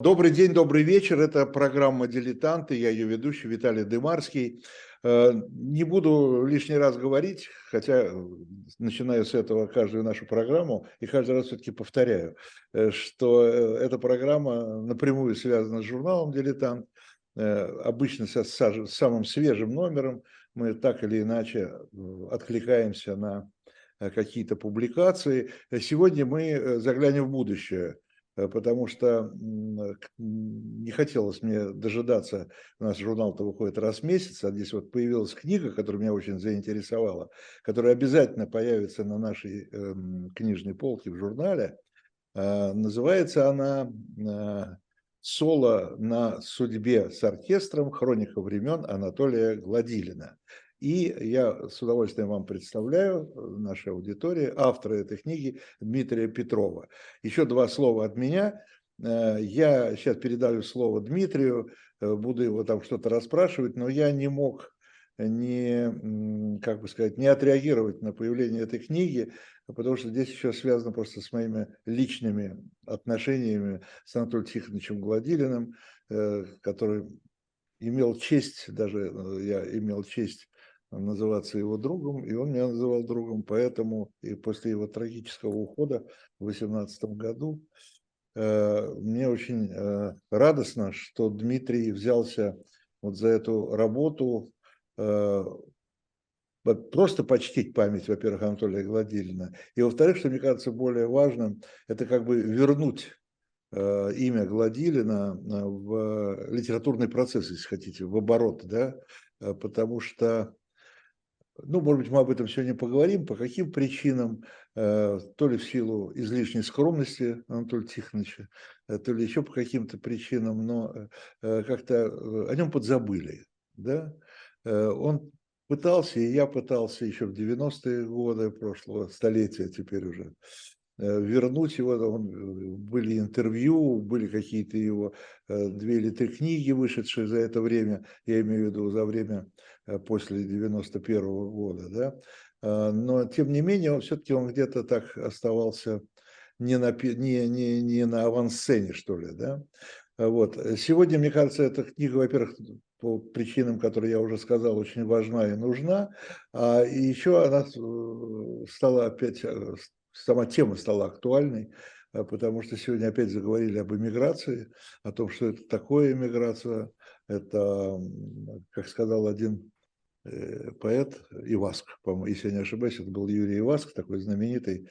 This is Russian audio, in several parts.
Добрый день, добрый вечер. Это программа «Дилетанты». Я ее ведущий Виталий Дымарский. Не буду лишний раз говорить, хотя начинаю с этого каждую нашу программу и каждый раз все-таки повторяю, что эта программа напрямую связана с журналом «Дилетант», обычно с самым свежим номером. Мы так или иначе откликаемся на какие-то публикации. Сегодня мы заглянем в будущее, потому что не хотелось мне дожидаться, у нас журнал-то выходит раз в месяц, а здесь вот появилась книга, которая меня очень заинтересовала, которая обязательно появится на нашей книжной полке в журнале. Называется она «Соло на судьбе с оркестром. Хроника времен Анатолия Гладилина». И я с удовольствием вам представляю, нашей аудитории, автора этой книги Дмитрия Петрова. Еще два слова от меня. Я сейчас передаю слово Дмитрию, буду его там что-то расспрашивать, но я не мог не отреагировать на появление этой книги, потому что здесь еще связано просто с моими личными отношениями с Анатолием Тихоновичем Гладилиным, который я имел честь называться его другом, и он меня называл другом, поэтому и после его трагического ухода в 2018 году мне очень радостно, что Дмитрий взялся вот за эту работу, просто почтить память, во-первых, Анатолия Гладилина, и во-вторых, что мне кажется более важным, это как бы вернуть имя Гладилина в литературный процесс, если хотите, в оборот, да, потому что, может быть, мы об этом сегодня поговорим, по каким причинам, то ли в силу излишней скромности Анатолия Тихоновича, то ли еще по каким-то причинам, но как-то о нем подзабыли, да, он пытался, и я пытался еще в 90-е годы прошлого столетия теперь уже, вернуть его, были интервью, были какие-то его 2 или 3 книги, вышедшие за это время, я имею в виду за время после 91-го года, да, но тем не менее он где-то так оставался не на авансцене, что ли, да, вот. Сегодня, мне кажется, эта книга, во-первых, по причинам, которые я уже сказал, очень важна и нужна, а еще она стала опять... Сама тема стала актуальной, потому что сегодня опять заговорили об эмиграции, о том, что это такое эмиграция. Это, как сказал один поэт, Иваск, по-моему, если я не ошибаюсь, это был Юрий Иваск, такой знаменитый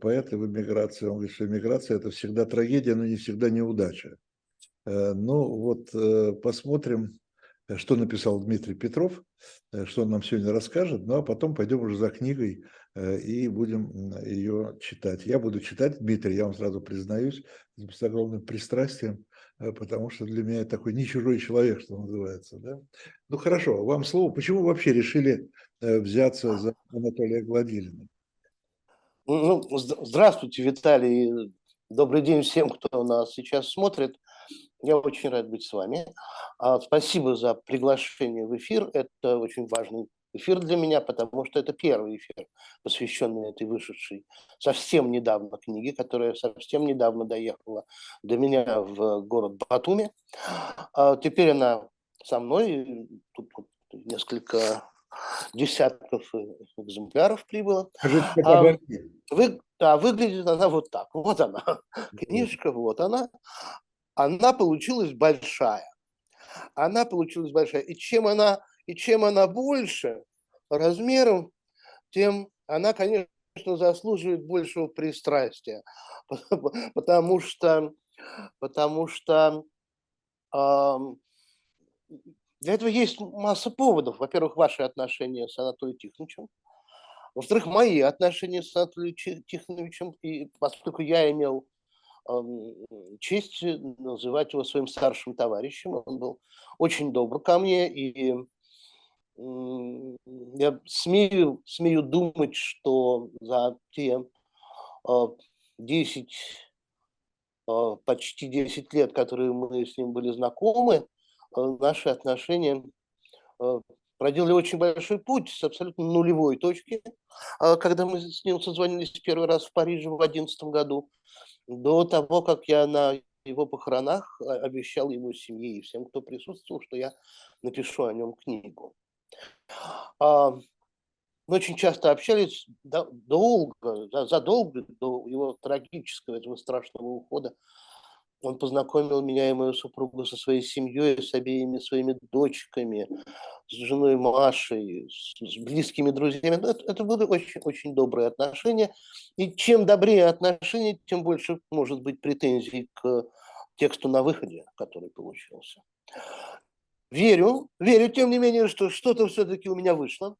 поэт в эмиграции. Он говорит, что эмиграция – это всегда трагедия, но не всегда неудача. Ну вот посмотрим, что написал Дмитрий Петров, что он нам сегодня расскажет, ну а потом пойдем уже за книгой и будем ее читать. Я буду читать, Дмитрий, я вам сразу признаюсь, с огромным пристрастием, потому что для меня это такой не чужой человек, что называется. Да? Ну хорошо, вам слово. Почему вы вообще решили взяться за Анатолия Гладилина? Здравствуйте, Виталий. Добрый день всем, кто нас сейчас смотрит. Я очень рад быть с вами. Спасибо за приглашение в эфир. Это очень важный эфир для меня, потому что это первый эфир, посвященный этой вышедшей совсем недавно книге, которая совсем недавно доехала до меня в город Батуми. Теперь она со мной. Тут несколько десятков экземпляров прибыло. Выглядит она вот так. Вот она. Книжка, вот она. Она получилась большая. Она получилась большая. И чем она больше размером, тем она, конечно, заслуживает большего пристрастия. Потому что для этого есть масса поводов. Во-первых, ваши отношения с Анатолием Тихоновичем. Во-вторых, мои отношения с Анатолием Тихоновичем. И поскольку я имел честь называть его своим старшим товарищем. Он был очень добр ко мне, и я смею думать, что за те 10 лет, которые мы с ним были знакомы, наши отношения проделали очень большой путь с абсолютно нулевой точки, когда мы с ним созвонились первый раз в Париже в 2011 году, до того, как я на его похоронах обещал его семье и всем, кто присутствовал, что я напишу о нем книгу. Мы очень часто общались задолго до его трагического, этого страшного ухода. Он познакомил меня и мою супругу со своей семьей, с обеими своими дочками, с женой Машей, с близкими друзьями. Это были очень-очень добрые отношения. И чем добрее отношения, тем больше может быть претензий к тексту на выходе, который получился. Верю, тем не менее, что что-то все-таки у меня вышло.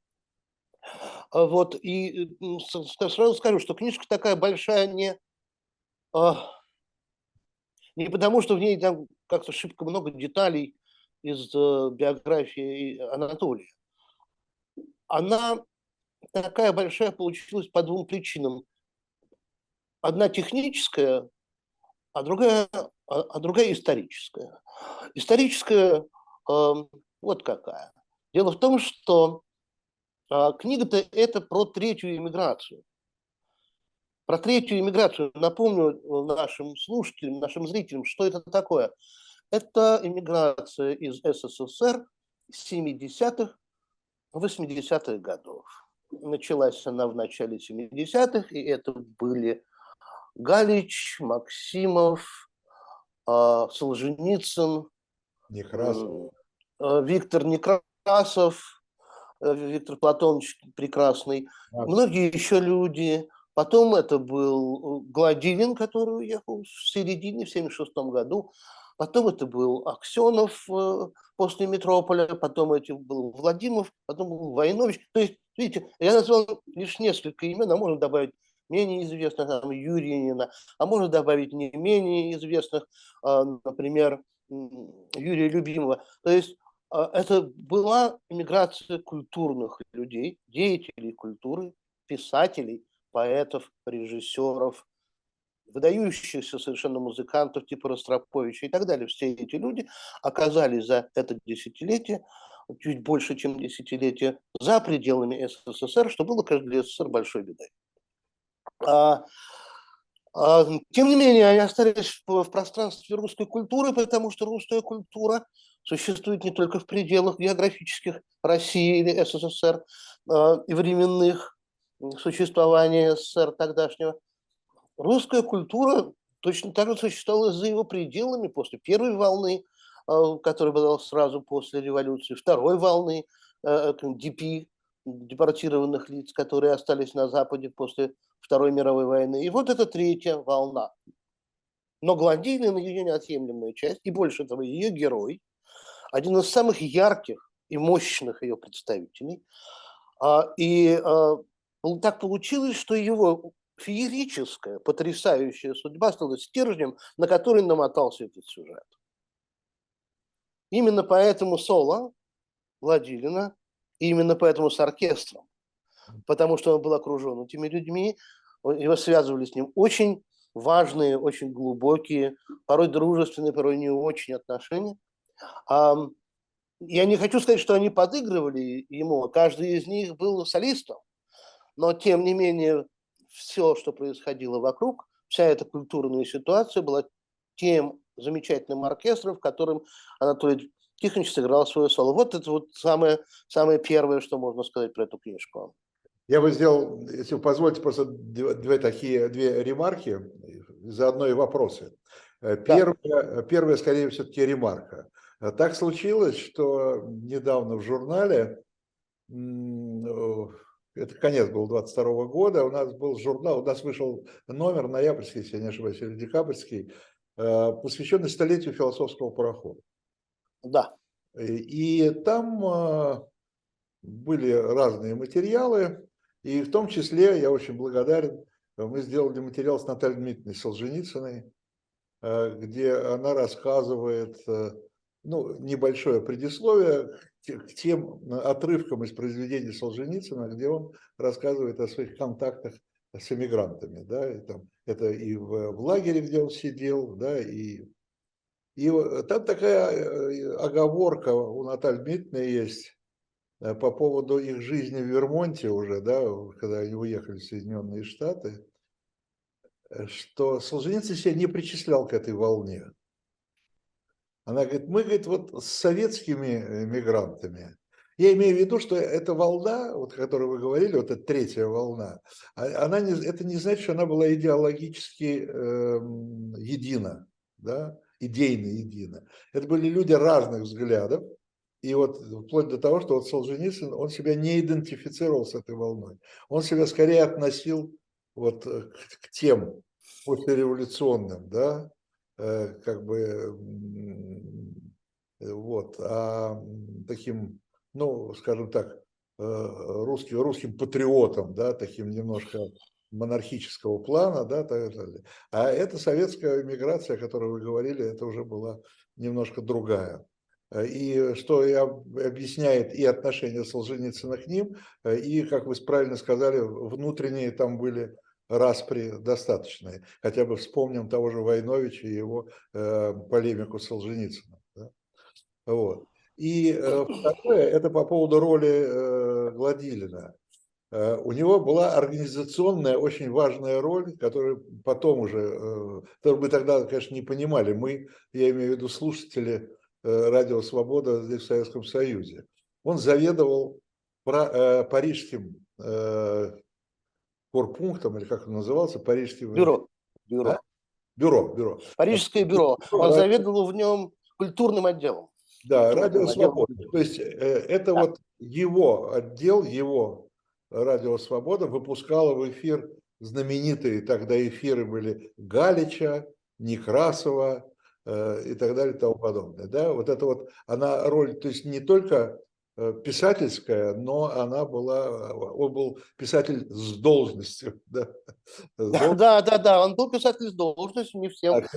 Вот, и сразу скажу, что книжка такая большая не потому, что в ней там как-то шибко много деталей из биографии Анатолия. Она такая большая получилась по двум причинам. Одна техническая, а другая историческая. Историческая вот какая. Дело в том, что книга-то это про третью эмиграцию. Про третью эмиграцию напомню нашим слушателям, нашим зрителям, что это такое. Это эмиграция из СССР 70-х, 80-х годов. Началась она в начале 70-х, и это были Галич, Максимов, Солженицын, Некрасов. Виктор Некрасов, Виктор Платонович Прекрасный, многие еще люди. Потом это был Гладилин, который уехал в середине, в 1976 году. Потом это был Аксенов после «Метрополя», потом это был Владимир, потом был Войнович. То есть, видите, я назвал лишь несколько имен, а можно добавить менее известных, там, Юринина, а можно добавить не менее известных, например, Юрия Любимова. То есть это была эмиграция культурных людей, деятелей культуры, писателей, поэтов, режиссеров, выдающихся совершенно музыкантов типа Ростроповича и так далее. Все эти люди оказались за это десятилетие, чуть больше, чем десятилетие, за пределами СССР, что было, конечно, для СССР большой бедой. Тем не менее, они остались в пространстве русской культуры, потому что русская культура существует не только в пределах географических России или СССР и временных существования СССР тогдашнего. Русская культура точно так же существовала за его пределами после первой волны, которая была сразу после революции, второй волны ДП, депортированных лиц, которые остались на Западе после Второй мировой войны. И вот это третья волна. Но Гладилин — ее неотъемлемая часть, и больше того, ее герой, один из самых ярких и мощных ее представителей. И так получилось, что его феерическая, потрясающая судьба стала стержнем, на который намотался этот сюжет. Именно поэтому соло Гладилина, именно поэтому с оркестром, потому что он был окружен этими людьми, его связывали с ним очень важные, очень глубокие, порой дружественные, порой не очень отношения. Я не хочу сказать, что они подыгрывали ему, каждый из них был солистом, но тем не менее все, что происходило вокруг, вся эта культурная ситуация была тем замечательным оркестром, в котором Анатолий Тихонович сыграл свое соло. Вот это вот самое первое, что можно сказать про эту книжку. Я бы сделал, если вы позволите, просто две ремарки, заодно и вопросы. Первая, скорее, все-таки ремарка. Так случилось, что недавно в журнале, это конец был 22 года, у нас был журнал, у нас вышел номер ноябрьский, если я не ошибаюсь, или декабрьский, посвященный столетию философского парохода. Да. И там были разные материалы, и в том числе, я очень благодарен, мы сделали материал с Натальей Дмитриевной Солженицыной, где она рассказывает, небольшое предисловие к тем отрывкам из произведений Солженицына, где он рассказывает о своих контактах с эмигрантами. Да, и там, это и в лагере, где он сидел, да, и там такая оговорка у Натальи Дмитриевны есть по поводу их жизни в Вермонте уже, да, когда они уехали в Соединенные Штаты, что Солженицын себя не причислял к этой волне. Она говорит, мы, говорит, вот с советскими мигрантами, я имею в виду, что эта волна, вот, о которой вы говорили, вот эта третья волна, она не, это не значит, что она была идеологически едина, да, идейно едина. Это были люди разных взглядов, и вот вплоть до того, что вот Солженицын, он себя не идентифицировал с этой волной. Он себя скорее относил вот к тем послереволюционным, да, как бы, вот, а таким, ну, скажем так, русским патриотом, да, таким немножко монархического плана, да, так далее. А эта советская эмиграция, о которой вы говорили, это уже была немножко другая. И что и объясняет и отношение Солженицына к ним, и, как вы правильно сказали, внутренние там были распри достаточные. Хотя бы вспомним того же Войновича и его полемику с Солженицыным. Да? Вот. И второе, это по поводу роли Гладилина. У него была организационная очень важная роль, которую потом уже, которую мы тогда, конечно, не понимали. Мы, я имею в виду слушатели Радио Свобода здесь в Советском Союзе. Он заведовал парижским корпунктом, или как он назывался, парижским... Бюро. А? Бюро. Парижское бюро. Он заведовал в нем культурным отделом. Да, Радио Свобода. То есть это вот его отдел, его Радио Свобода выпускало в эфир знаменитые тогда эфиры были Галича, Некрасова и так далее и тому подобное. Да? Вот это вот она роль, то есть не только писательская, но она была, он был писатель с должностью. Да, да, он был писатель с должностью, не всем, везло.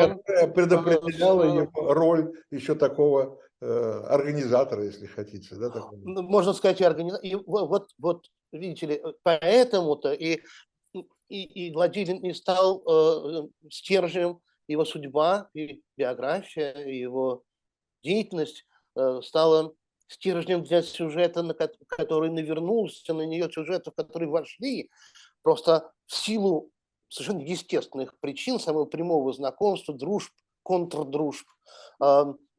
Которая предопределяла его роль еще такого организатора, если хотите. Да, такого. Можно сказать, и вот, видите ли, поэтому-то и Гладилин и стал стержнем, его судьба, и биография, и его деятельность стала стержнем для сюжета, который навернулся на нее, сюжетов, которые вошли, просто в силу совершенно естественных причин, самого прямого знакомства, дружб, контрдружб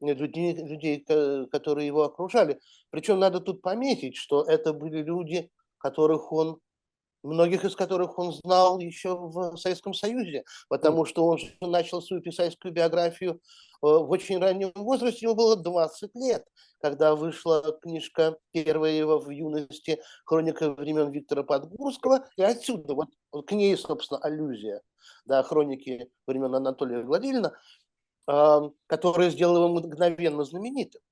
людей, которые его окружали. Причем надо тут пометить, что это были люди, многих из которых он знал еще в Советском Союзе, потому что он начал свою писательскую биографию в очень раннем возрасте, ему было 20 лет, когда вышла книжка первая его в юности «Хроника времен Виктора Подгурского», и отсюда вот к ней, собственно, аллюзия, да, «Хроники времен Анатолия Гладилина», которая сделала его мгновенно знаменитым.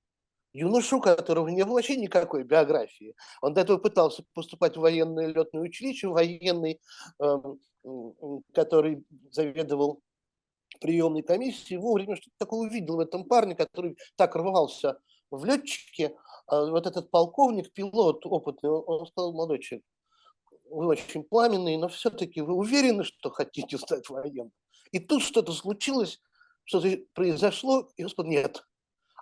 Юношу, которого не было вообще никакой биографии. Он до этого пытался поступать в военное летное училище, военный, который заведовал приемной комиссией, вовремя что-то такое увидел в этом парне, который так рвался в летчике. Вот этот полковник, пилот опытный, он сказал: молодой человек, вы очень пламенный, но все-таки вы уверены, что хотите стать военным? И тут что-то случилось, что-то произошло, и он сказал: нет.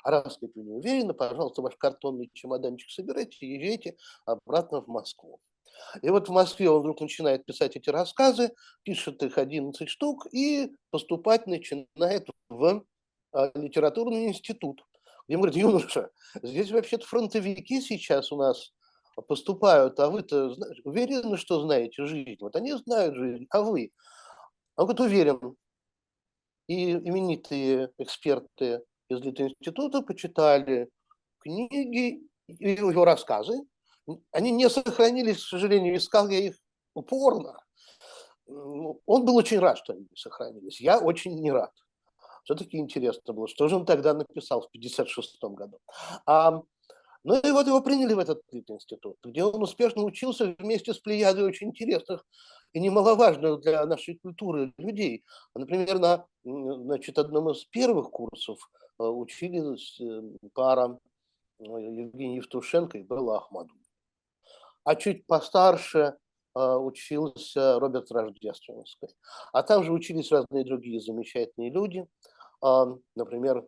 А раз вы не уверены, пожалуйста, ваш картонный чемоданчик собирайте и езжайте обратно в Москву. И вот в Москве он вдруг начинает писать эти рассказы, пишет их 11 штук и поступать начинает в литературный институт. Ему говорят: юноша, здесь вообще-то фронтовики сейчас у нас поступают, а вы-то уверены, что знаете жизнь? Вот они знают жизнь, а вы? Он говорит: уверен. И именитые эксперты из Литинститута почитали книги, его рассказы. Они не сохранились, к сожалению, искал я их упорно. Он был очень рад, что они сохранились. Я очень не рад. Все-таки интересно было, что же он тогда написал в 1956 году. Ну и вот его приняли в этот Литинститут, где он успешно учился вместе с плеядой очень интересных и немаловажных для нашей культуры людей. Например, на одном из первых курсов учились пара Евгений Евтушенко и Белла Ахмадулина. А чуть постарше учился Роберт Рождественский. А там же учились разные другие замечательные люди. Например,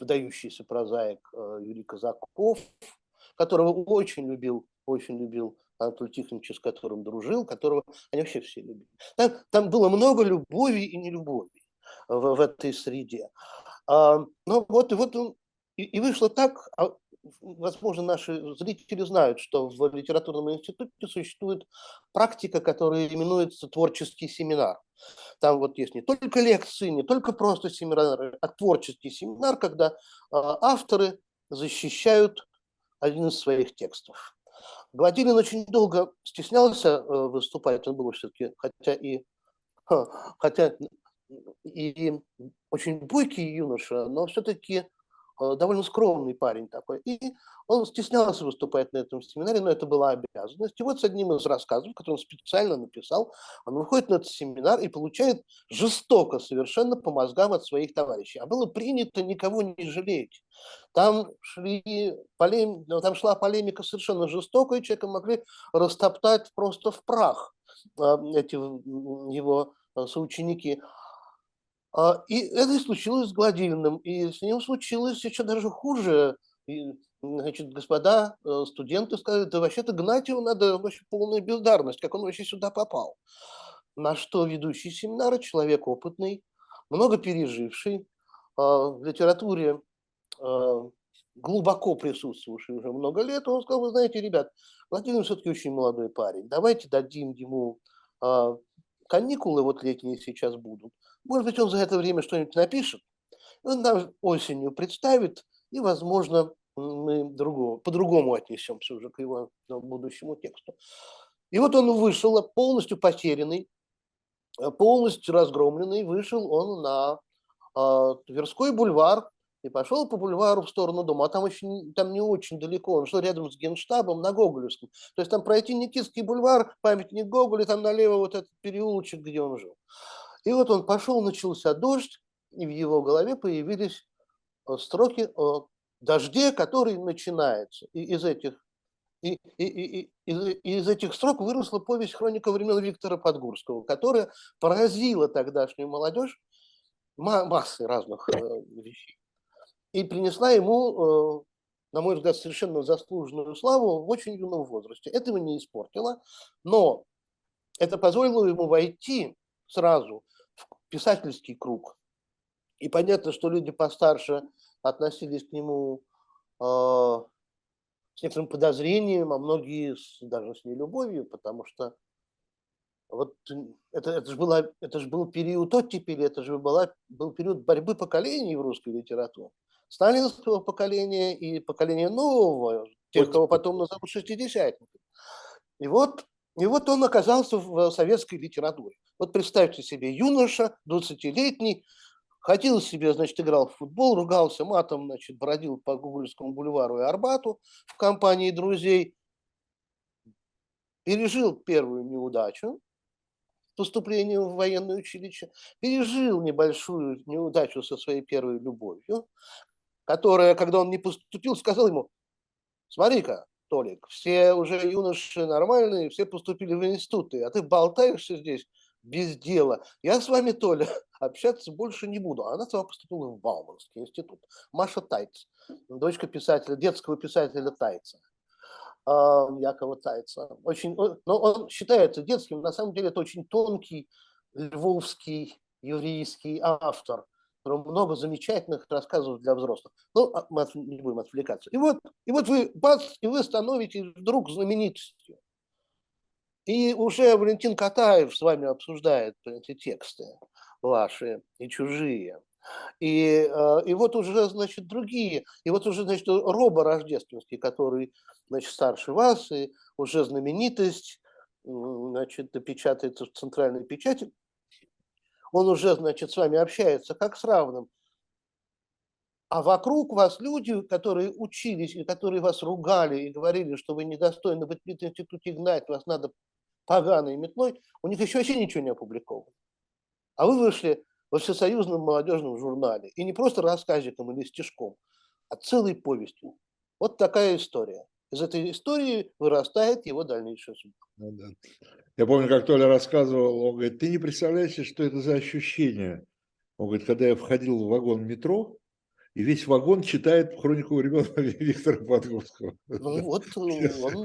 выдающийся прозаик Юрий Казаков, которого очень любил Анатолий Тихонович, с которым дружил, которого они вообще все любили. Там было много любови и нелюбови в этой среде. Ну вот, и вышло так, возможно, наши зрители знают, что в литературном институте существует практика, которая именуется творческий семинар. Там вот есть не только лекции, не только просто семинары, а творческий семинар, когда авторы защищают один из своих текстов. Гладилин очень долго стеснялся выступать, он был все-таки, хотя и очень бойкий юноша, но все-таки довольно скромный парень такой. И он стеснялся выступать на этом семинаре, но это была обязанность. И вот с одним из рассказов, который он специально написал, он выходит на этот семинар и получает жестоко совершенно по мозгам от своих товарищей. А было принято никого не жалеть. Там шла полемика совершенно жестокая, и человека могли растоптать просто в прах эти его соученики. И это случилось с Гладилиным, и с ним случилось еще даже хуже. И, значит, господа студенты сказали, да вообще-то гнать его надо, вообще полная бездарность, как он вообще сюда попал. На что ведущий семинара, человек опытный, много переживший, в литературе глубоко присутствовавший уже много лет, он сказал, вы знаете, ребят, Гладилин все-таки очень молодой парень, давайте дадим ему каникулы, вот летние сейчас будут. Может быть, он за это время что-нибудь напишет, он нам осенью представит, и, возможно, мы по-другому отнесемся уже к его будущему тексту. И вот он вышел полностью потерянный, полностью разгромленный, вышел он на Тверской бульвар и пошел по бульвару в сторону дома. А там не очень далеко, он шел рядом с Генштабом на Гоголевском. То есть там пройти Никитский бульвар, памятник Гоголя, там налево вот этот переулочек, где он жил. И вот он пошел, начался дождь, и в его голове появились строки о дожде, который начинается. И из этих строк выросла повесть «Хроника времен Виктора Подгурского», которая поразила тогдашнюю молодежь массой разных вещей и принесла ему, на мой взгляд, совершенно заслуженную славу в очень юном возрасте. Этого не испортило, но это позволило ему войти сразу в писательский круг. И понятно, что люди постарше относились к нему с некоторым подозрением, а многие даже с нелюбовью, потому что вот это же был период оттепели, это же был период борьбы поколений в русской литературе. Сталинского поколения и поколения нового, тех, кого потом назовут шестидесятниками. И вот он оказался в советской литературе. Вот представьте себе, юноша, 20-летний, ходил себе, значит, играл в футбол, ругался матом, значит, бродил по Гоголевскому бульвару и Арбату в компании друзей, пережил первую неудачу поступлением в военное училище, пережил небольшую неудачу со своей первой любовью, которая, когда он не поступил, сказала ему, смотри-ка, Толик, все уже юноши нормальные, все поступили в институты, а ты болтаешься здесь без дела. Я с вами, Толя, общаться больше не буду. Она сама поступила в Бауманский институт. Маша Тайц, дочка писателя, детского писателя Тайца, Якова Тайца. Но он считается детским, на самом деле это очень тонкий львовский еврейский автор. Много замечательных рассказов для взрослых. Ну, мы не будем отвлекаться. И вот вы, бац, и вы становитесь вдруг знаменитостью. И уже Валентин Катаев с вами обсуждает эти тексты ваши и чужие. И вот уже, значит, другие. И вот уже, значит, Роба Рождественский, который, значит, старше вас, и уже знаменитость, значит, печатается в центральной печати. Он уже, значит, с вами общается как с равным. А вокруг вас люди, которые учились и которые вас ругали и говорили, что вы недостойны быть в институте, гнать вас надо поганой метлой, у них еще вообще ничего не опубликовано. А вы вышли во всесоюзном молодежном журнале. И не просто рассказчиком или стишком, а целой повестью. Вот такая история. Из этой истории вырастает его дальнейшая судьба. Ну, да. Я помню, как Толя рассказывал, он говорит, ты не представляешь, что это за ощущение. Он говорит, когда я входил в вагон метро, и весь вагон читает «Хронику времен Виктора Подгурского». Ну вот, он,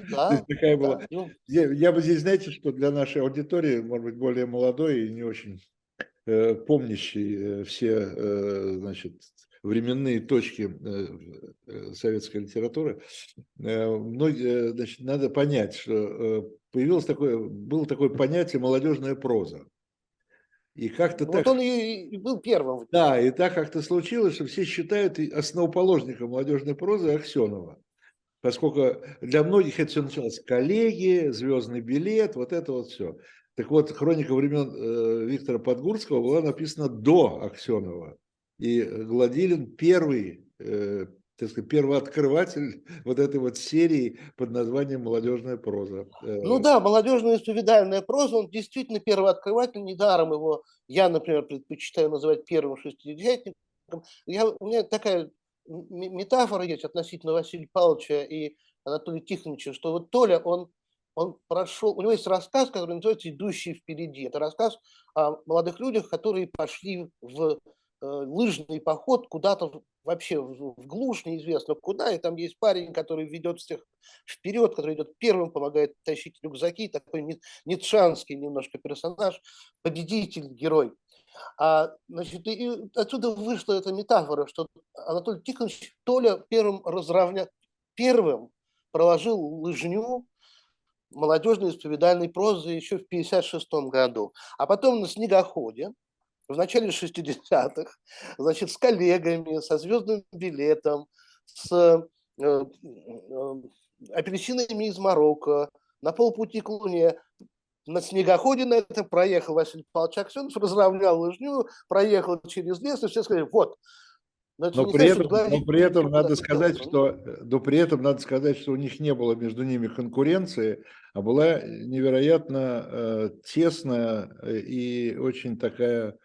да. Такая была. Я бы здесь, знаете, что для нашей аудитории, может быть, более молодой и не очень помнящий все, значит, временные точки советской литературы, многие, значит, надо понять, что появилось такое, было такое понятие молодежная проза. И как-то вот так, он и был первым. Да, и так как-то случилось, что все считают основоположником молодежной прозы Аксенова. Поскольку для многих это все началось. Коллеги, «Звездный билет», вот это вот все. Так вот, «Хроника времен Виктора Подгурского» была написана до Аксенова. И Гладилин первый, так сказать, первооткрыватель вот этой вот серии под названием «Молодежная проза». Ну да, молодежная сувидальная проза, он действительно первооткрыватель, недаром его, я, например, предпочитаю называть первым шестидесятником. У меня такая метафора есть относительно Василия Павловича и Анатолия Тихоновича, что вот Толя, он прошел, у него есть рассказ, который называется «Идущие впереди». Это рассказ о молодых людях, которые пошли в лыжный поход куда-то вообще в глушь, неизвестно куда, и там есть парень, который ведет всех вперед, который идет первым, помогает тащить рюкзаки, такой ницшанский немножко персонаж, победитель, герой. Значит, и отсюда вышла эта метафора, что Анатолий Тихонович Толя первым проложил лыжню молодежной исповедальной прозы еще в 1956 году, а потом на «Снегоходе» в начале 60-х, значит, с коллегами, со «Звездным билетом», с «Апельсинами из Марокко», «На полпути к Луне». На «Снегоходе» на это проехал Василий Павлович Аксенов, разровнял лыжню, проехал через лес, и все сказали, вот. Но при этом надо сказать, что у них не было между ними конкуренции, а была невероятно тесная и очень такая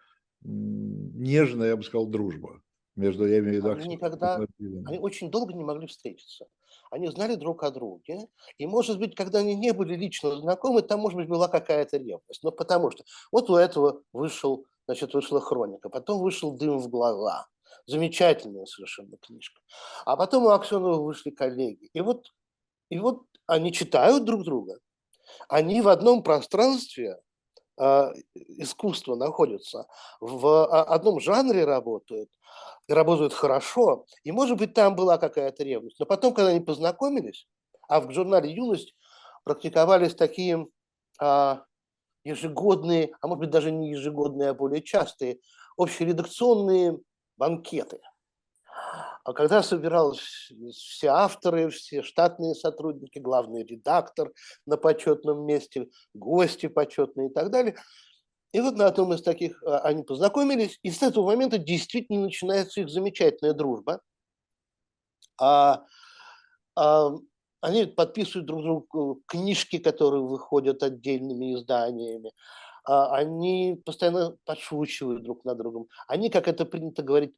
нежная, я бы сказал, дружба между, я имею в виду, они очень долго не могли встретиться. Они знали друг о друге, и, может быть, когда они не были лично знакомы, там, может быть, была какая-то ревность. Но потому что вот у этого вышла «Хроника», потом вышел «Дым в глаза». Замечательная совершенно книжка. А потом у Аксенова вышли «Коллеги». И вот они читают друг друга. Они в одном пространстве искусства находятся, в одном жанре работают, и работают хорошо, и, может быть, там была какая-то ревность. Но потом, когда они познакомились, а в журнале «Юность» практиковались такие ежегодные, а может быть, даже не ежегодные, а более частые, общередакционные банкеты. А когда собирались все авторы, все штатные сотрудники, главный редактор на почетном месте, гости почетные и так далее. И вот на одном из таких они познакомились, и с этого момента действительно начинается их замечательная дружба. Они подписывают друг другу книжки, которые выходят отдельными изданиями. Они постоянно подшучивают друг над другом. Они, как это принято говорить,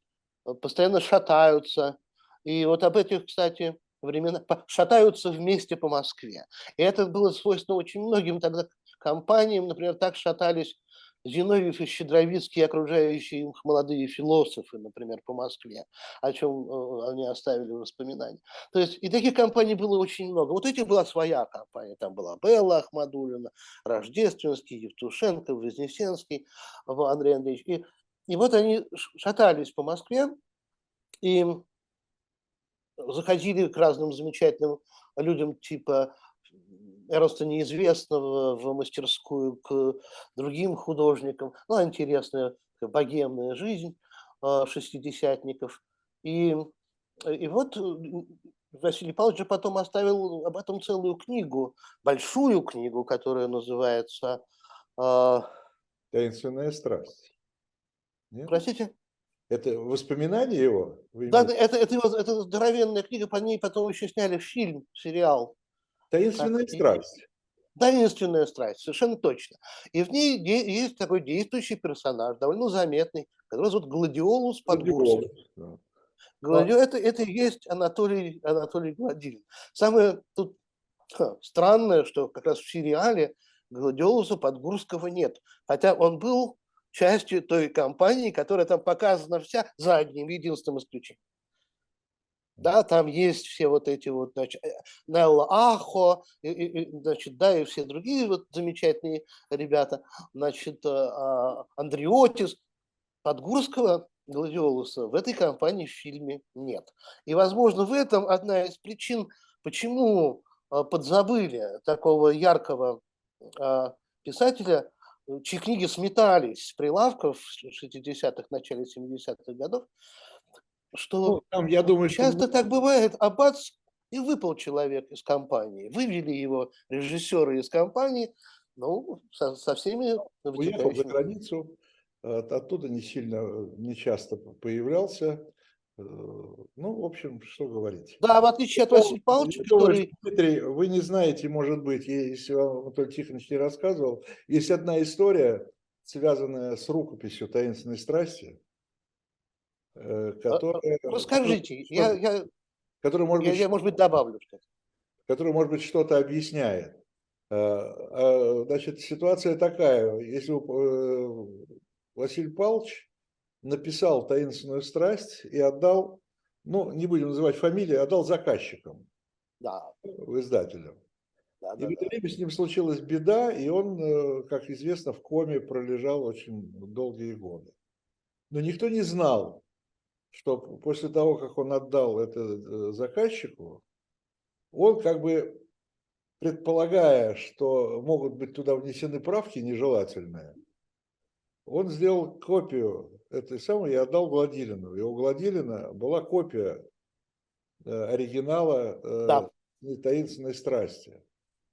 постоянно шатаются. И вот об этих, кстати, временах шатаются вместе по Москве. И это было свойственно очень многим тогда компаниям. Например, так шатались Зиновьев и Щедровицкий, окружающие их молодые философы, например, по Москве, о чем они оставили воспоминания. То есть и таких компаний было очень много. Вот этих была своя компания. Там была Белла Ахмадулина, Рождественский, Евтушенко, Вознесенский, Андрей Андреевич. И вот они шатались по Москве и заходили к разным замечательным людям типа Эроста Неизвестного в мастерскую, к другим художникам. Ну, интересная богемная жизнь шестидесятников. И вот Василий Павлович потом оставил об этом целую книгу, большую книгу, которая называется «Таинственная страсть». Нет? Простите? Это воспоминания его? Да, это здоровенная книга, по ней потом еще сняли фильм, сериал. «Таинственная страсть». «Таинственная страсть», совершенно точно. И в ней есть такой действующий персонаж, довольно заметный, который зовут Гладиолус Подгурский. Да. Это и есть Анатолий Гладилин. Самое тут странное, что как раз в сериале Гладиолуса Подгурского нет, хотя он был частью той компании, которая там показана вся, за одним единственным исключением. Да, там есть все вот эти вот, значит, Нелла Ахо, значит, да, и все другие вот замечательные ребята, значит, Андреотис, Подгурского, гладиолуса в этой компании в фильме нет. И, возможно, в этом одна из причин, почему подзабыли такого яркого писателя, чьи книги сметались с прилавков в 60-х, начале 70-х годов, что ну, там, я думаю, часто что... так бывает, а бац, и выпал человек из компании. Вывели его режиссеры из компании, ну, со всеми... Уехал за границу, оттуда не сильно, не часто появлялся. Ну, в общем, что говорить. Да, в отличие от Василия Павловича, который... Дмитрий, вы не знаете, может быть, если вам Анатолий Тихонович не рассказывал, есть одна история, связанная с рукописью «Таинственной страсти», которая... Расскажите, я, может быть, добавлю. Которая, может быть, что-то объясняет. Значит, ситуация такая. Если Василий Павлович написал «Таинственную страсть» и отдал, ну, не будем называть фамилию, отдал заказчикам, да. Издателям. Да, да, и в это время с ним случилась беда, и он, как известно, в коме пролежал очень долгие годы. Но никто не знал, что после того, как он отдал это заказчику, он как бы, предполагая, что могут быть туда внесены правки нежелательные, он сделал копию этой самой и отдал Гладилину. И у Гладилина была копия оригинала да. «Таинственной страсти».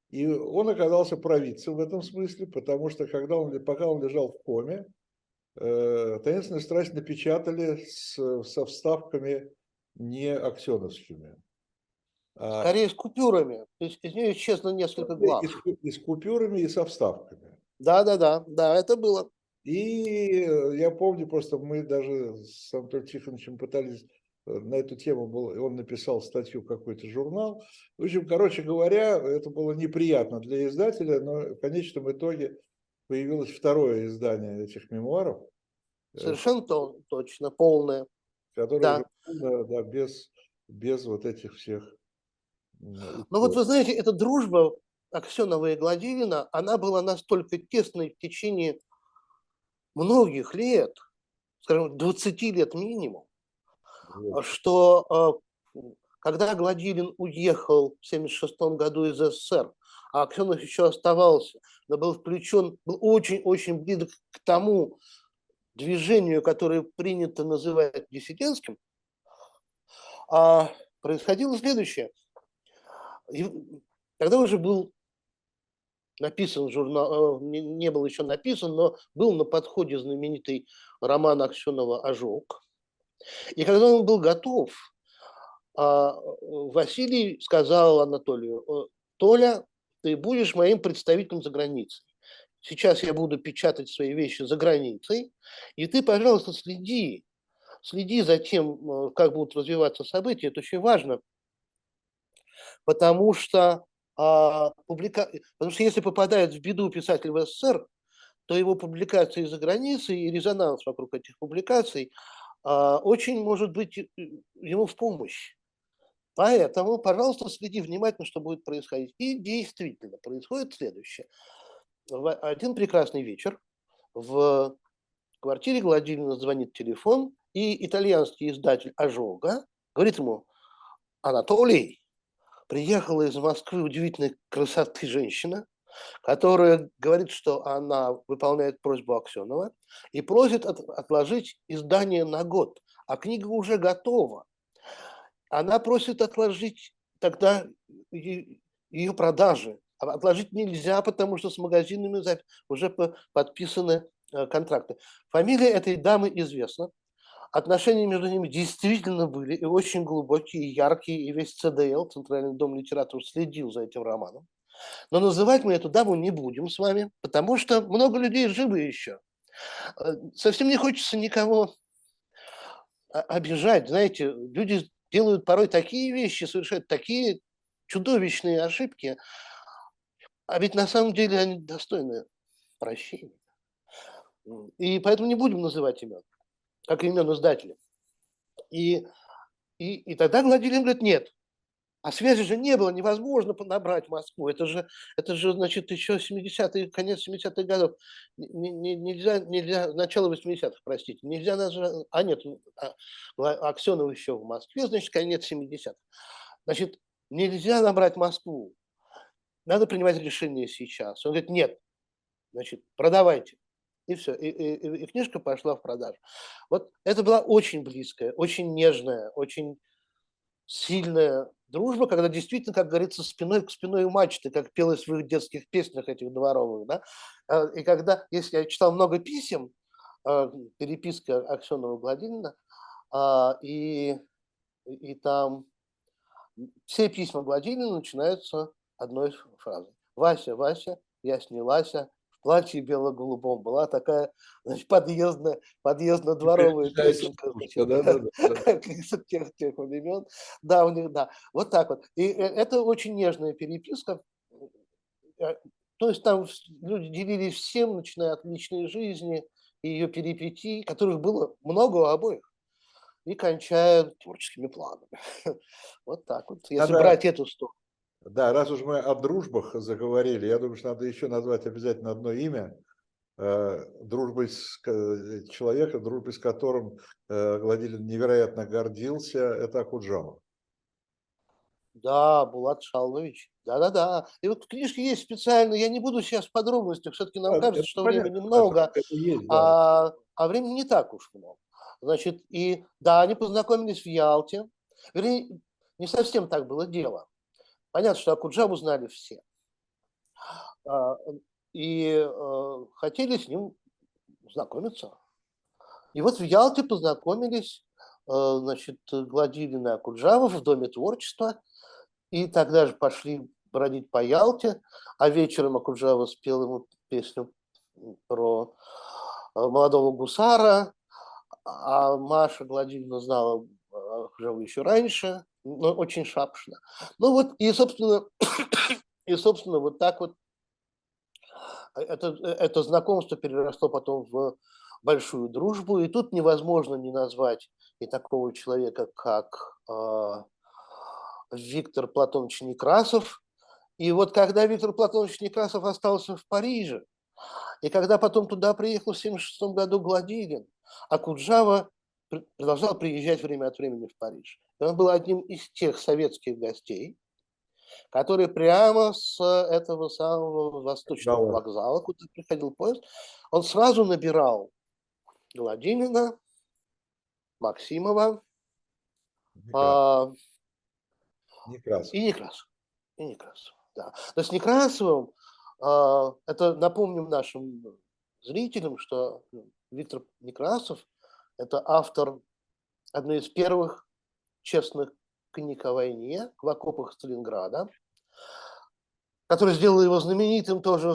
И он оказался провидцем в этом смысле, потому что пока он лежал в коме, «Таинственную страсть» напечатали со вставками не аксеновскими. Скорее, с купюрами. То есть из нее исчезло несколько глав. И с купюрами, и со вставками. Да, это было. И я помню, просто мы даже с Анатолием Тихоновичем пытались на эту тему, он написал статью какой-то журнал. В общем, короче говоря, это было неприятно для издателя, но в конечном итоге появилось второе издание этих мемуаров. Совершенно точно, полное. Которое да. Полное, да, без вот этих всех. Ну вот вы знаете, эта дружба Аксенова и Гладилина, она была настолько тесной в течение многих лет, скажем, 20 лет минимум, вот. Что когда Гладилин уехал в 1976 году из СССР, а Аксенов еще оставался, но был включен, был очень-очень близок к тому движению, которое принято называть диссидентским, происходило следующее. Тогда уже был написан журнал, не был еще написан, но был на подходе знаменитый роман Аксенова «Ожог». И когда он был готов, Василий сказал Анатолию: «Толя, ты будешь моим представителем за границей. Сейчас я буду печатать свои вещи за границей, и ты, пожалуйста, следи за тем, как будут развиваться события. Это очень важно, потому что если попадает в беду писатель в СССР, то его публикации за границей и резонанс вокруг этих публикаций очень может быть ему в помощь. Поэтому, пожалуйста, следи внимательно, что будет происходить». И действительно происходит следующее. В один прекрасный вечер в квартире Гладилина звонит телефон, и итальянский издатель «Ожога» говорит ему: «Анатолий, приехала из Москвы удивительной красоты женщина, которая говорит, что она выполняет просьбу Аксенова и просит отложить издание на год, а книга уже готова. Она просит отложить тогда ее продажи. Отложить нельзя, потому что с магазинами уже подписаны контракты». Фамилия этой дамы известна. Отношения между ними действительно были и очень глубокие, и яркие, и весь ЦДЛ, Центральный дом литературы, следил за этим романом. Но называть мы эту даму не будем с вами, потому что много людей живы еще. Совсем не хочется никого обижать. Знаете, люди делают порой такие вещи, совершают такие чудовищные ошибки, а ведь на самом деле они достойны прощения. И поэтому не будем называть имен, как имен издателя. И И тогда Гладилин говорит, нет. А связи же не было, невозможно набрать Москву. Это же значит, еще 70-е, конец 70-х годов. Нельзя, начало 80-х, простите. Нельзя назвать, а нет, Аксенов еще в Москве, значит, конец 70-х. Значит, нельзя набрать Москву. Надо принимать решение сейчас. Он говорит, нет, значит, продавайте. И все. И книжка пошла в продажу. Вот это была очень близкая, очень нежная, очень сильная дружба, когда действительно, как говорится, спиной к спиной у мачты, как пелось в своих детских песнях этих дворовых. Да? И когда, если я читал много писем, переписка Аксенова-Гладилина, и там все письма Гладилина начинаются одной фразой. «Вася, Вася, я снялася, в платье бело-голубом». Была такая, значит, подъездно-дворовая песенка тех времен. Да, у них, да. Вот так вот. И это очень нежная переписка. То есть там люди делились всем, начиная от личной жизни и ее перипетий, которых было много у обоих. И кончая творческими планами. Вот так вот. Если брать эту сторону. Да, раз уж мы о дружбах заговорили, я думаю, что надо еще назвать обязательно одно имя. Дружбой с человеком, дружбой с которым Гладилин невероятно гордился, это Окуджава. Да, Булат Шалович. Да-да-да. И вот в книжке есть специально, я не буду сейчас в подробностях, все-таки нам кажется, что времени немного, есть, да. А времени не так уж много. Значит, и да, они познакомились в Ялте. Вернее, не совсем так было дело. Понятно, что Окуджаву знали все. И хотели с ним знакомиться. И вот в Ялте познакомились, значит, Гладилин и Окуджава в Доме творчества. И тогда же пошли бродить по Ялте. А вечером Окуджава спел ему песню про молодого гусара. А Маша Гладилина знала Окуджаву еще раньше. Но очень шапшно. Ну вот, и, собственно, вот так вот это знакомство переросло потом в большую дружбу. И тут невозможно не назвать и такого человека, как Виктор Платонович Некрасов. И вот когда Виктор Платонович Некрасов остался в Париже, и когда потом туда приехал в 1976 году Гладилин, Окуджава продолжал приезжать время от времени в Париж. Он был одним из тех советских гостей, которые прямо с этого самого восточного вокзала, куда приходил поезд, он сразу набирал Гладилина, Максимова и Некрасова. Да. Но с Некрасовым, это напомним нашим зрителям, что Виктор Некрасов — это автор одной из первых честных книг о войне «В окопах Сталинграда», который сделал его знаменитым тоже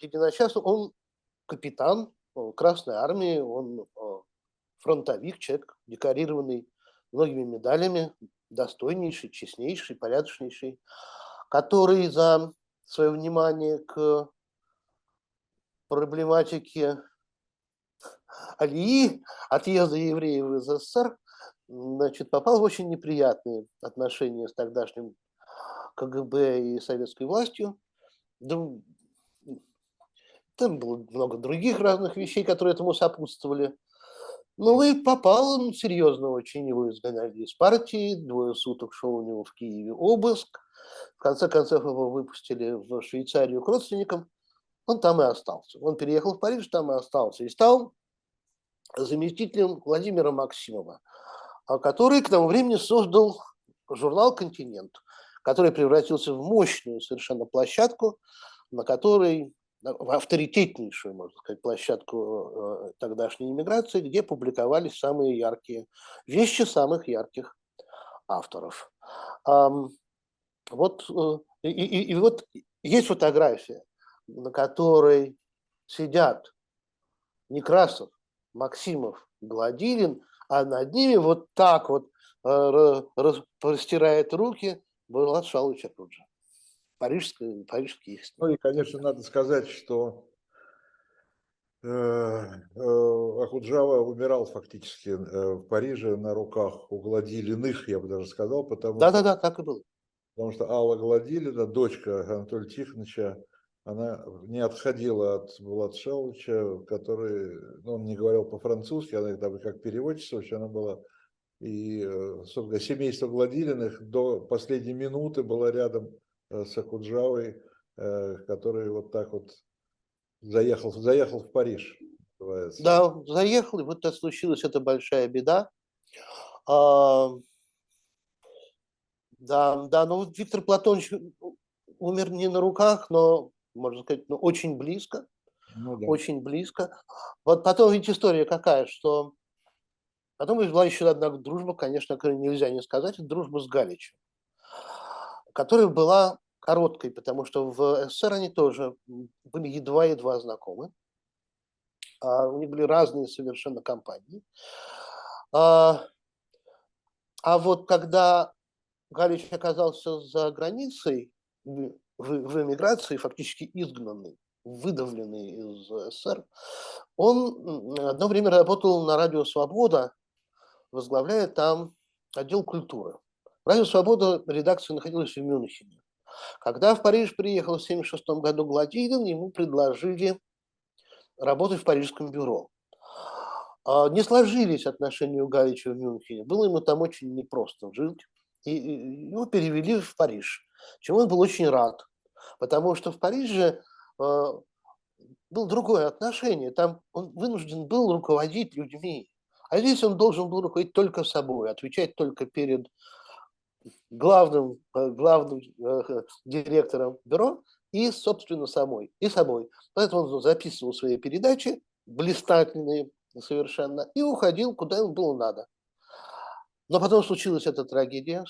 единочасно. Он капитан Красной Армии, он фронтовик, человек, декорированный многими медалями, достойнейший, честнейший, порядочнейший, который за свое внимание к проблематике Алии, отъезда евреев из СССР, значит, попал в очень неприятные отношения с тогдашним КГБ и советской властью. Там было много других разных вещей, которые этому сопутствовали. Ну и попал он серьезно очень, его изгоняли из партии, 2 суток шел у него в Киеве обыск, в конце концов его выпустили в Швейцарию к родственникам, он там и остался. Он переехал в Париж, там и остался, и стал заместителем Владимира Максимова, который к тому времени создал журнал «Континент», который превратился в мощную совершенно площадку, на которой, в авторитетнейшую, можно сказать, площадку тогдашней эмиграции, где публиковались самые яркие вещи самых ярких авторов. Вот, и вот есть фотография, на которой сидят Некрасов, Максимов, Гладилин, а над ними вот так вот простирает руки Булат Шалович Окуджава. Парижский есть. Ну и, конечно, надо сказать, что Окуджава умирал фактически в Париже на руках у Гладилиных, я бы даже сказал, потому что... Да, так и было. Потому что Алла Гладилина, дочка Анатолия Тихоновича, она не отходила от Булата Шаловича, который, ну, он не говорил по-французски, она как переводчица, вообще она была. И, собственно, семейство Гладилиных до последней минуты было рядом с Окуджавой, который вот так вот заехал в Париж. Называется. Да, заехал, и вот случилась эта большая беда. Да, но Виктор Платонович умер не на руках, но, можно сказать, ну, очень близко. Ну, да. Очень близко. Вот потом ведь история какая, что... Потом была еще одна дружба, конечно, нельзя не сказать, дружба с Галичем, которая была короткой, потому что в СССР они тоже были едва-едва знакомы. У них были разные совершенно компании. А вот когда Галич оказался за границей, в эмиграции, фактически изгнанный, выдавленный из СССР, он одно время работал на Радио Свобода, возглавляя там отдел культуры. Радио «Свобода» редакция находилась в Мюнхене. Когда в Париж приехал в 1976 году Гладилин, ему предложили работать в парижском бюро. Не сложились отношения у Галича в Мюнхене. Было ему там очень непросто жить. И его перевели в Париж, чему он был очень рад. Потому что в Париже было другое отношение. Там он вынужден был руководить людьми. А здесь он должен был руководить только собой, отвечать только перед главным директором бюро и, собственно, собой. Поэтому он записывал свои передачи, блистательные совершенно, и уходил, куда ему было надо. Но потом случилась эта трагедия,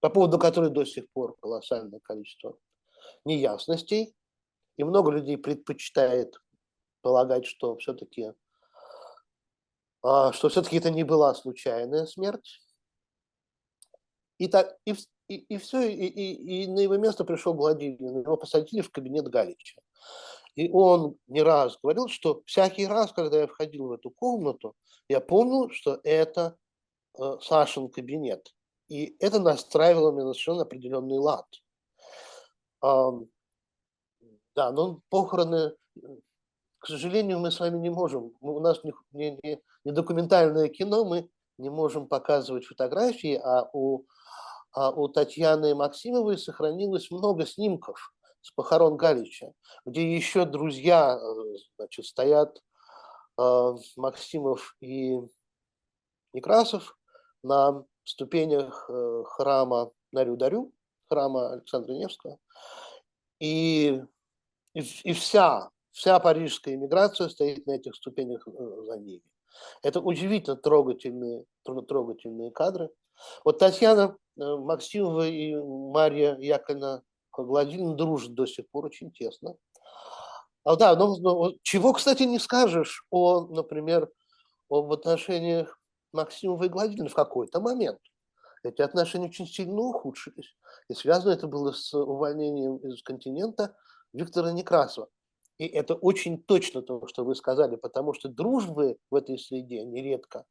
по поводу которой до сих пор колоссальное количество неясностей. И много людей предпочитает полагать, что все-таки это не была случайная смерть. И на его место пришел Гладилин, его посадили в кабинет Галича. И он не раз говорил, что всякий раз, когда я входил в эту комнату, я помнил, что это Сашин кабинет. И это настраивало меня на совершенно определенный лад. Да, но похороны... К сожалению, мы с вами не можем, у нас не документальное кино, мы не можем показывать фотографии, а у Татьяны Максимовой сохранилось много снимков с похорон Галича, где еще друзья, значит, стоят Максимов и Некрасов на ступенях храма Нарю-Дарю, храма Александра Невского, и вся парижская эмиграция стоит на этих ступенях за ними. Это удивительно трогательные кадры. Вот Татьяна Максимова и Мария Яковлевна Гладилина дружат до сих пор очень тесно. Да, но чего, кстати, не скажешь например, об отношениях Максимова и Гладилина в какой-то момент. Эти отношения очень сильно ухудшились. И связано это было с увольнением из «Континента» Виктора Некрасова. И это очень точно то, что вы сказали, потому что дружбы в этой среде нередко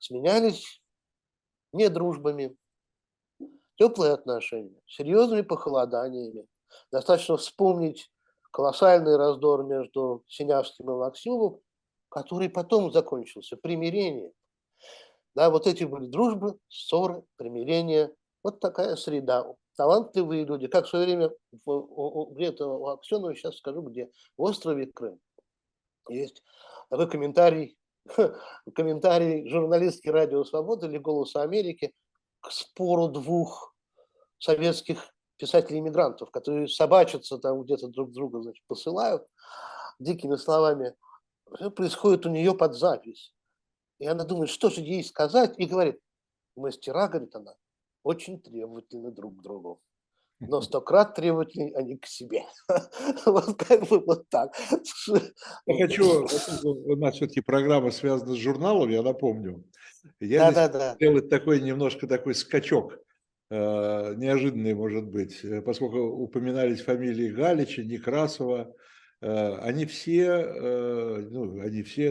сменялись недружбами, теплые отношения, серьезными похолоданиями. Достаточно вспомнить колоссальный раздор между Синявским и Максимовым, который потом закончился примирением. Да, вот эти были дружбы, ссоры, примирения. Вот такая среда. Талантливые люди, как в свое время где-то у Аксенова, сейчас скажу где, в острове Крым. Есть такой комментарий журналистки «Радио Свобода» или «Голоса Америки» к спору двух советских писателей-иммигрантов, которые собачатся там где-то друг друга, значит, посылают дикими словами. Все происходит у нее под запись. И она думает, что же ей сказать, и говорит, мастера, говорит она, очень требовательны друг к другу, но 100 крат требовательны они к себе. Вот как бы вот так. Я хочу, у нас все-таки программа связана с журналом, я напомню. Я сделаю такой немножко такой скачок, неожиданный, может быть, поскольку упоминались фамилии Галича, Некрасова, Они все,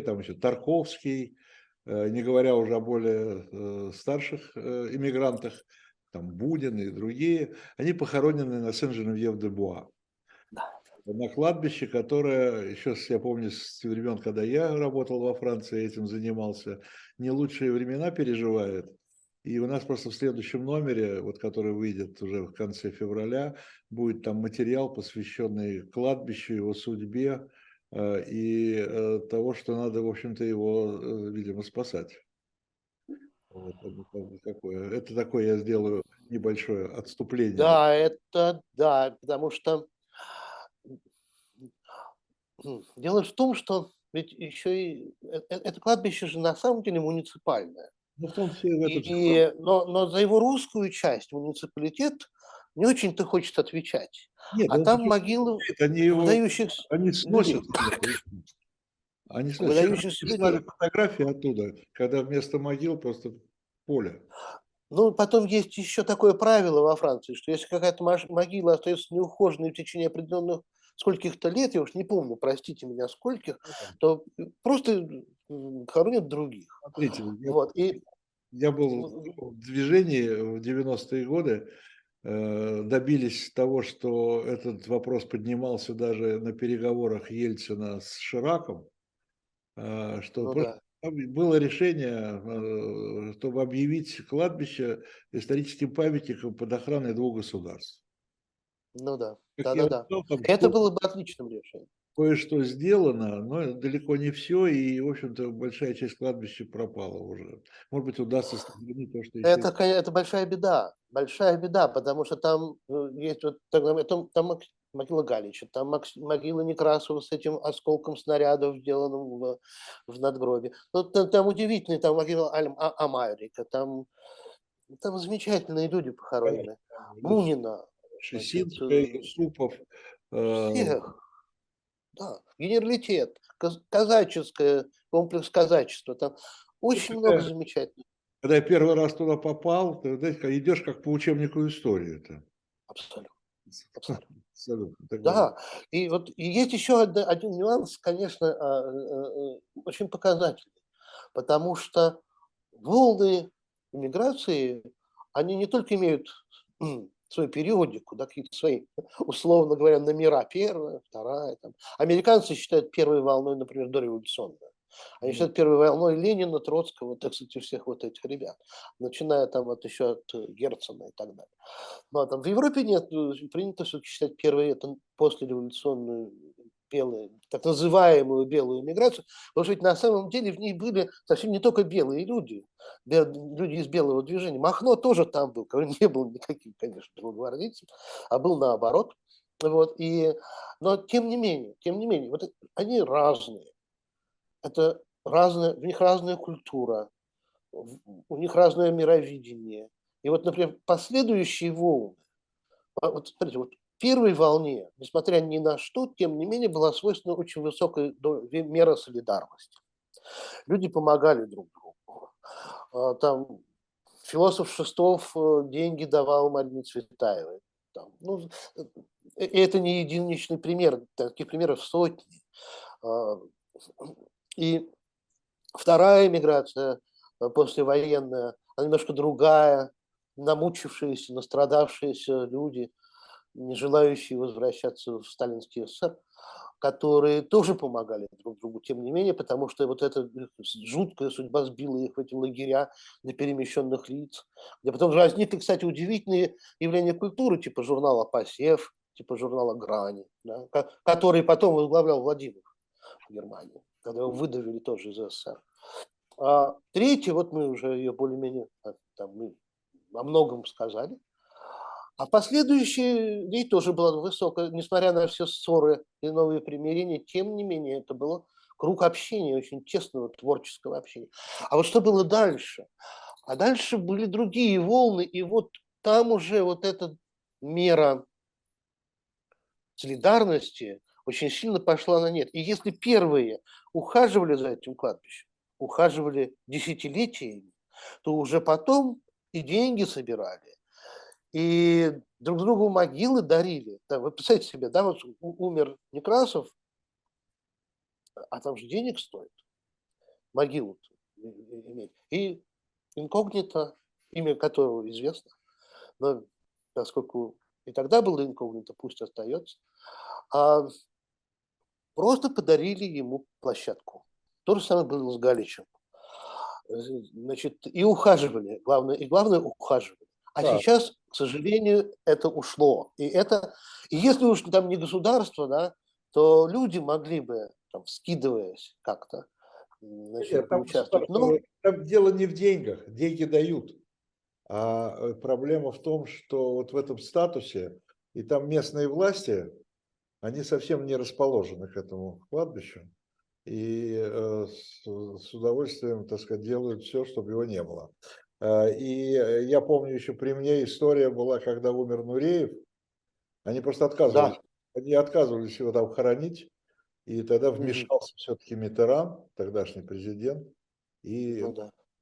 там еще Тарковский, не говоря уже о более старших эмигрантах, там Будин и другие, они похоронены на Сен-Женевьев-де-Буа, на кладбище, которое, еще я помню с времен, когда я работал во Франции, этим занимался, не лучшие времена переживает. И у нас просто в следующем номере, вот, который выйдет уже в конце февраля, будет там материал, посвященный кладбищу, его судьбе и того, что надо, в общем-то, его, видимо, спасать. Вот, это такое я сделаю небольшое отступление. Да, это да, потому что дело в том, что ведь еще и это кладбище же на самом деле муниципальное. Но за его русскую часть муниципалитет не очень-то хочет отвечать. Нет, а там могилы выдающихся... Они сносят. Они сносят фотографии оттуда, когда вместо могил просто поле. Ну, потом есть еще такое правило во Франции, что если какая-то могила остается неухоженной в течение определенных скольких-то лет, я уж не помню, простите меня, скольких, то просто хоронят других. Смотрите, вот. Я был в движении в 90-е годы, добились того, что этот вопрос поднимался даже на переговорах Ельцина с Шираком, что было решение, чтобы объявить кладбище историческим памятником под охраной двух государств. Ну да, это было бы отличным решением. Кое-что сделано, но далеко не все, и, в общем-то, большая часть кладбища пропала уже. Может быть, удастся сохранить то, что... Это большая беда, потому что там есть вот, там могила Галича, там могила Некрасова с этим осколком снарядов, сделанным в надгробии. Но там удивительный, там могила Амарика, там замечательные люди похоронены. Мунина. Шесинская, Юсупов. Да, генералитет, казаческое, комплекс казачества. Там очень много замечательных. Когда я первый раз туда попал, ты идешь как по учебнику истории. Абсолютно. Да, и вот и есть еще один нюанс, конечно, очень показательный. Потому что волны иммиграции, они не только имеют... свою периодику, да, какие-то свои, условно говоря, номера, первая, вторая. Там. Американцы считают первой волной, например, дореволюционную. Они считают первой волной Ленина, Троцкого, так сказать, всех вот этих ребят, начиная там вот еще от Герцена и так далее. Но там в Европе нет, принято все-таки считать первой, это послереволюционную белую, так называемую белую миграцию, потому что ведь на самом деле в ней были совсем не только белые люди, люди из белого движения. Махно тоже там был, не был никаким, конечно, белогвардейцем, а был наоборот. Вот, но тем не менее, вот они разные. Это разное, в них разная культура, у них разное мировидение. И вот, например, последующие волны, вот смотрите, вот в первой волне, несмотря ни на что, тем не менее была свойственна очень высокая мера солидарности. Люди помогали друг другу. Там философ Шестов деньги давал Марине Цветаевой. Там, это не единичный пример, таких примеров сотни. И вторая эмиграция послевоенная, она немножко другая, намучившиеся, настрадавшиеся люди, не желающие возвращаться в сталинский СССР, которые тоже помогали друг другу, тем не менее, потому что вот эта жуткая судьба сбила их в эти лагеря для перемещенных лиц. Где потом возникли, кстати, удивительные явления культуры, типа журнала «Посев», типа журнала «Грани», да, который потом возглавлял Владимир в Германии, когда его выдавили тоже из СССР. А третья, вот мы уже ее более-менее о многом сказали. А последующие дни тоже было высоко, несмотря на все ссоры и новые примирения, тем не менее это был круг общения, очень тесного творческого общения. А вот что было дальше? А дальше были другие волны, и вот там уже вот эта мера солидарности очень сильно пошла на нет. И если первые ухаживали за этим кладбищем, ухаживали десятилетиями, то уже потом и деньги собирали. И друг другу могилы дарили. Да, вы представляете себе, да, вот умер Некрасов, А там же денег стоит могилу иметь. И инкогнито, имя которого известно, но поскольку и тогда было инкогнито, пусть остается, просто подарили ему площадку. То же самое было с Галичем. Значит, и ухаживали, главное ухаживали. А сейчас, к сожалению, это ушло. И если уж там не государство, да, то люди могли бы, там, скидываясь как-то, участвовать. Там дело не в деньгах, деньги дают. А проблема в том, что вот в этом статусе, и там местные власти, они совсем не расположены к этому кладбищу. И с удовольствием, так сказать, делают все, чтобы его не было. И я помню, еще при мне история была, когда умер Нуреев, они просто отказывались, да. Они отказывались его там хоронить, и тогда вмешался все-таки Миттеран, тогдашний президент, и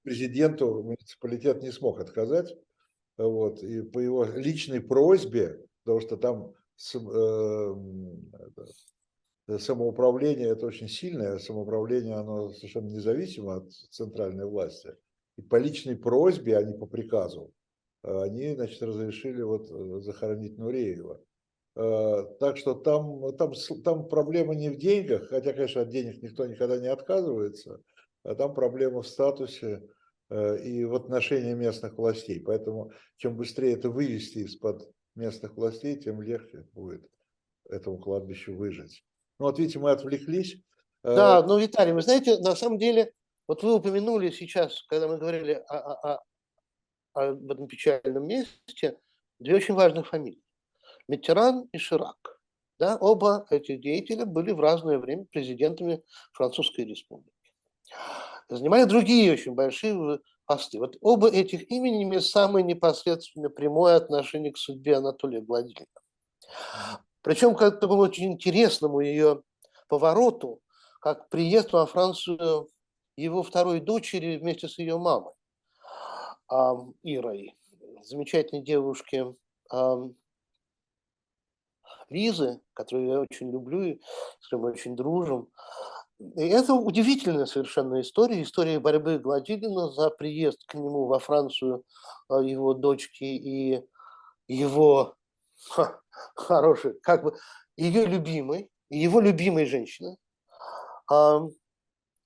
президенту муниципалитет не смог отказать, вот, и по его личной просьбе, потому что там самоуправление, это очень сильное самоуправление, оно совершенно независимо от центральной власти. И по личной просьбе, а не по приказу, они, значит, разрешили вот захоронить Нуреева. Так что там проблема не в деньгах, хотя, конечно, от денег никто никогда не отказывается, а там проблема в статусе и в отношении местных властей. Поэтому чем быстрее это вывести из-под местных властей, тем легче будет этому кладбищу выжить. Ну вот видите, мы отвлеклись. Да, но, Виталий, вы знаете, на самом деле... Вот вы упомянули сейчас, когда мы говорили об этом печальном месте, две очень важных фамилии. Миттеран и Ширак. Да, оба этих деятеля были в разное время президентами Французской Республики. Занимали другие очень большие посты. Вот оба этих имени имеют самое непосредственно прямое отношение к судьбе Анатолия Гладилина. Причем к такому очень интересному ее повороту, как приезд во Францию его второй дочери вместе с ее мамой Ирой, замечательной девушки Лизы, которую я очень люблю и с которой мы очень дружим. И это удивительная совершенно история борьбы Гладилина за приезд к нему во Францию его дочки и его хорошей, как бы его любимой женщины,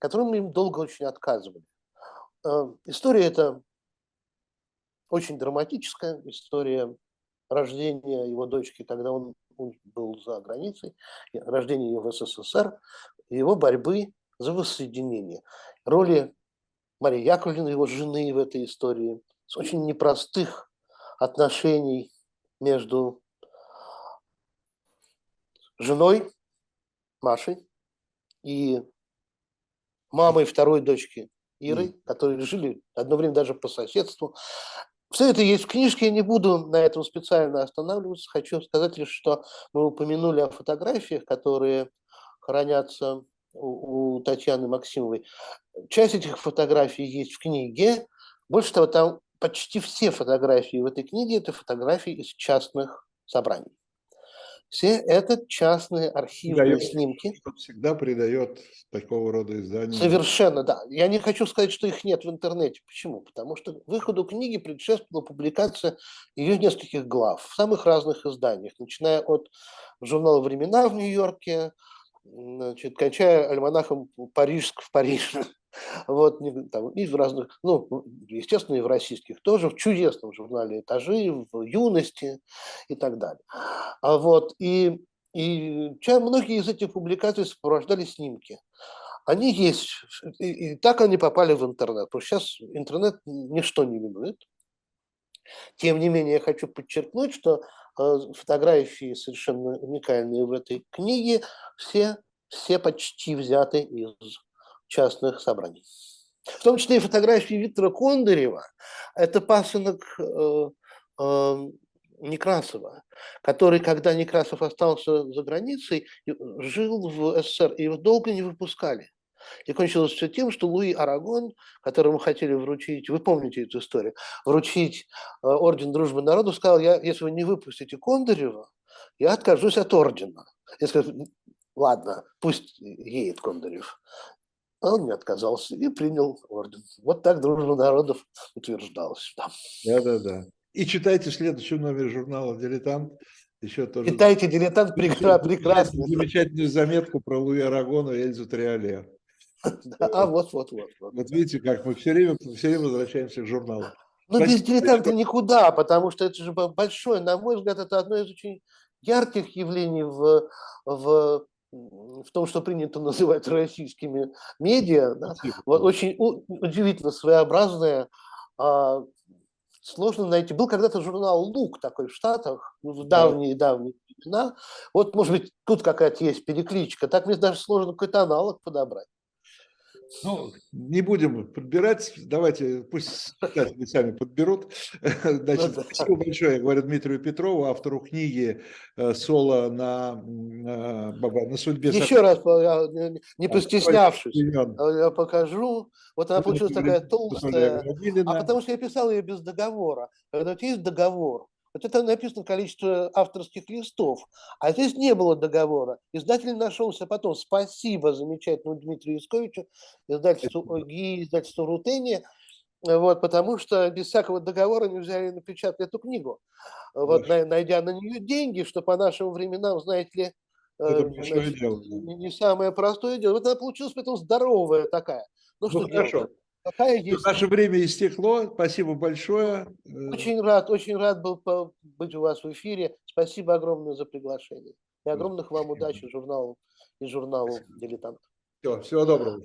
которым им долго очень отказывали. История эта очень драматическая, история рождения его дочки, когда он был за границей, рождения ее в СССР, его борьбы за воссоединение. Роли Марии Яковлевны, его жены в этой истории, с очень непростых отношений между женой Машей и мамой второй дочки Иры, которые жили одно время даже по соседству. Все это есть в книжке, я не буду на этом специально останавливаться. Хочу сказать лишь, что мы упомянули о фотографиях, которые хранятся у Татьяны Максимовой. Часть этих фотографий есть в книге. Больше того, там почти все фотографии в этой книге – это фотографии из частных собраний. Все это частные архивные снимки. Всегда придает такого рода издания. Совершенно, да. Я не хочу сказать, что их нет в интернете. Почему? Потому что выходу книги предшествовала публикация ее нескольких глав в самых разных изданиях, начиная от журнала «Времена» в Нью-Йорке, значит, кончая альманахом «Парижск» в Париже. Вот, там, и в разных, ну, естественно, и в российских тоже, в чудесном журнале «Этажи», в «Юности» и так далее. А вот, и многие из этих публикаций сопровождали снимки. Они есть, и так они попали в интернет, потому что сейчас интернет ничто не минует. Тем не менее, я хочу подчеркнуть, что фотографии совершенно уникальные в этой книге, все почти взяты из частных собраний. В том числе и фотографии Виктора Кондырева. Это пасынок Некрасова, который, когда Некрасов остался за границей, жил в СССР, и его долго не выпускали. И кончилось все тем, что Луи Арагон, которому хотели вручить, вы помните эту историю, вручить орден Дружбы народу, сказал: «Я, если вы не выпустите Кондырева, я откажусь от ордена». Я сказал: ладно, пусть едет Кондырев. А он не отказался и принял орден. Вот так дружба народов утверждалась. Да. И читайте следующий номер журнала «Дилетант». Еще тоже... Читайте «Дилетант», прекрасно. Замечательную заметку про Луи Арагона и Эльзу Триоле. А вот. Вот видите, как мы все время возвращаемся к журналу. Но без «Дилетанта» никуда, потому что это же большое, на мой взгляд, это одно из очень ярких явлений в том, что принято называть российскими медиа. Да? Вот очень удивительно своеобразное, сложно найти. Был когда-то журнал «Лук» такой в Штатах, в давние времена. Вот, может быть, тут какая-то есть перекличка. Так мне даже сложно какой-то аналог подобрать. Ну, не будем подбирать, давайте, пусть они сами подберут. Значит, спасибо большое, я говорю Дмитрию Петрову, автору книги «Соло на судьбе с оркестром». Еще раз, не постеснявшись, я покажу. Вот она получилась такая толстая, а потому что я писал ее без договора. Когда есть договор, вот это написано количество авторских листов, а здесь не было договора. Издатель нашелся потом. Спасибо замечательному Дмитрию Исковичу, издательству ОГИ, издательству Рутения, вот, потому что без всякого договора не взяли и напечатали эту книгу. Вот, найдя на нее деньги, что по нашим временам, знаете ли, не самое простое дело. Вот она получилась поэтому здоровая такая. Ну что, хорошо. Наше время истекло. Спасибо большое. Очень рад был быть у вас в эфире. Спасибо огромное за приглашение. И огромных вам удачи журналу и журналу «Дилетант». Всего доброго.